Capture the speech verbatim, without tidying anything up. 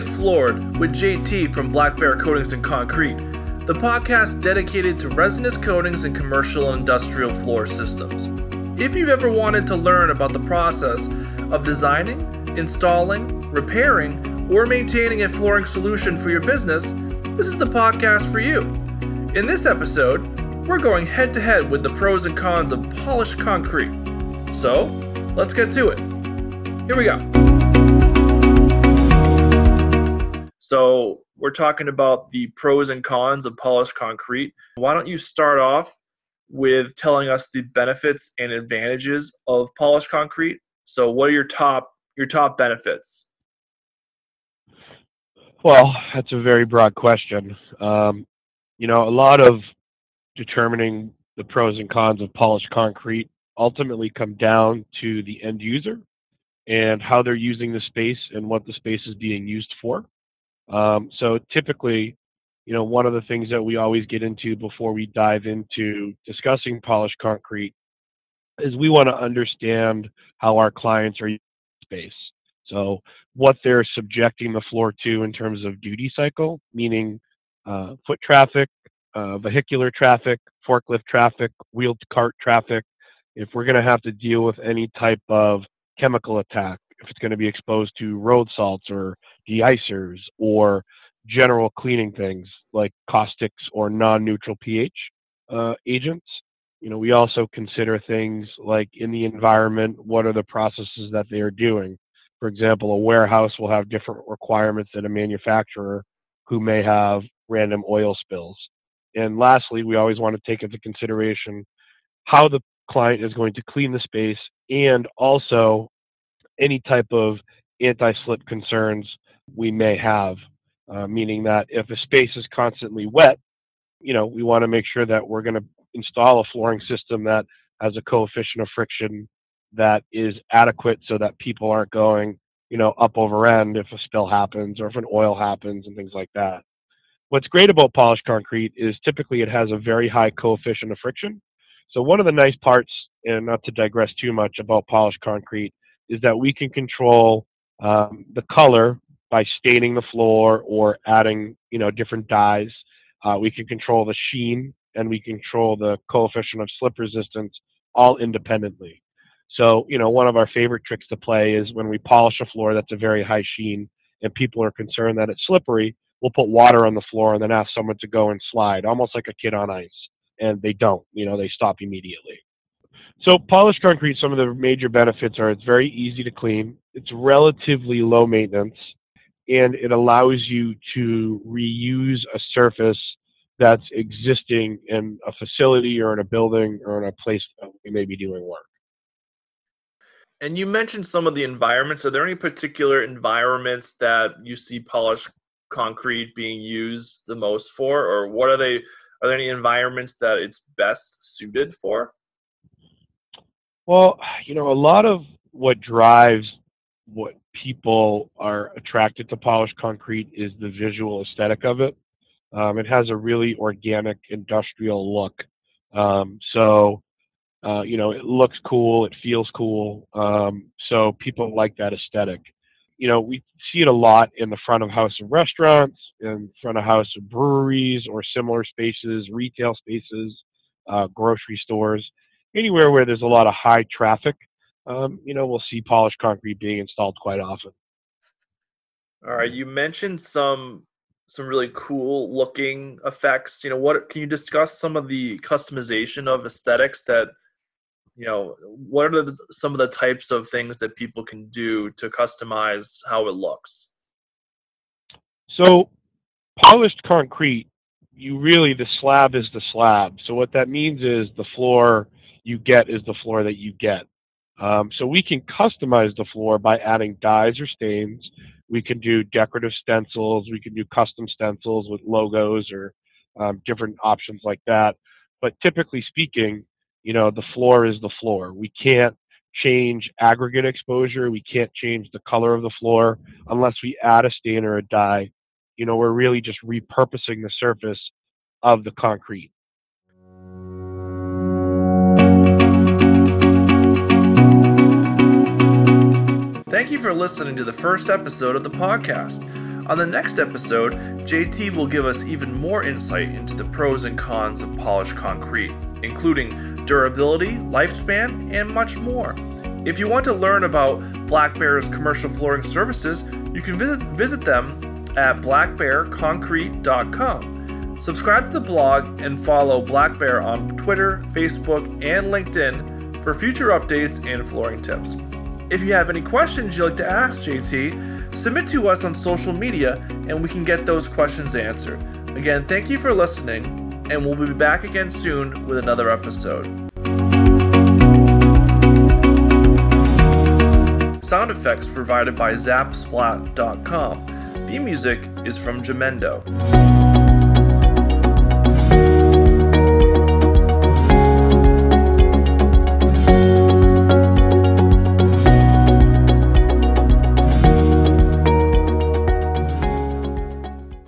get floored with J T from Black Bear Coatings and Concrete, the podcast dedicated to resinous coatings in commercial and industrial floor systems. If you've ever wanted to learn about the process of designing, installing, repairing, or maintaining a flooring solution for your business, this is the podcast for you. In this episode, we're going head-to-head with the pros and cons of polished concrete. So, let's get to it. Here we go. So, we're talking about the pros and cons of polished concrete. Why don't you start off with telling us the benefits and advantages of polished concrete? So, what are your top your top benefits? Well, that's a very broad question. Um, you know, a lot of determining the pros and cons of polished concrete ultimately come down to the end user and how they're using the space and what the space is being used for. Um, so typically, you know, one of the things that we always get into before we dive into discussing polished concrete is we want to understand how our clients are using space. So what they're subjecting the floor to in terms of duty cycle, meaning uh, foot traffic, Uh, vehicular traffic, forklift traffic, wheeled cart traffic. If we're going to have to deal with any type of chemical attack, if it's going to be exposed to road salts or de-icers or general cleaning things like caustics or non-neutral pH uh, agents. You know, we also consider things like in the environment, what are the processes that they are doing? For example, a warehouse will have different requirements than a manufacturer who may have random oil spills. And lastly, we always want to take into consideration how the client is going to clean the space and also any type of anti-slip concerns we may have, uh, meaning that if a space is constantly wet, you know, we want to make sure that we're going to install a flooring system that has a coefficient of friction that is adequate so that people aren't going, you know, up over end if a spill happens or if an oil happens and things like that. What's great about polished concrete is typically it has a very high coefficient of friction. So one of the nice parts, and not to digress too much about polished concrete, is that we can control um, the color by staining the floor or adding, you know, different dyes. Uh, we can control the sheen and we control the coefficient of slip resistance all independently. So, you know, one of our favorite tricks to play is when we polish a floor that's a very high sheen and people are concerned that it's slippery, we'll put water on the floor and then ask someone to go and slide, almost like a kid on ice. And they don't, you know, they stop immediately. So polished concrete, some of the major benefits are it's very easy to clean. It's relatively low maintenance and it allows you to reuse a surface that's existing in a facility or in a building or in a place that we may be doing work. And you mentioned some of the environments. Are there any particular environments that you see polished concrete being used the most for, or what are they are there any environments that it's best suited for? Well, you know, a lot of what drives what people are attracted to polished concrete is the visual aesthetic of it. Um, it has a really organic industrial look. Um, so, uh, you know, it looks cool, it feels cool. Um, so people like that aesthetic. You know, we see it a lot in the front of house of restaurants, in front of house of breweries or similar spaces, retail spaces, uh, grocery stores, anywhere where there's a lot of high traffic, um, you know, we'll see polished concrete being installed quite often. All right. You mentioned some some really cool looking effects. You know, what can you discuss some of the customization of aesthetics that You know, what are the, some of the types of things that people can do to customize how it looks? So polished concrete, you really, the slab is the slab. So what that means is the floor you get is the floor that you get. Um, so we can customize the floor by adding dyes or stains. We can do decorative stencils. We can do custom stencils with logos or um, different options like that. But typically speaking, you know, the floor is the floor. We can't change aggregate exposure. We can't change the color of the floor unless we add a stain or a dye. You know, we're really just repurposing the surface of the concrete. Thank you for listening to the first episode of the podcast. On the next episode, J T will give us even more insight into the pros and cons of polished concrete, including durability, lifespan, and much more. If you want to learn about Black Bear's commercial flooring services, you can visit, visit them at black bear concrete dot com. Subscribe to the blog and follow Black Bear on Twitter, Facebook, and LinkedIn for future updates and flooring tips. If you have any questions you'd like to ask J T, submit to us on social media and we can get those questions answered. Again, thank you for listening, and we'll be back again soon with another episode. Sound effects provided by zap splat dot com. Theme music is from Jamendo.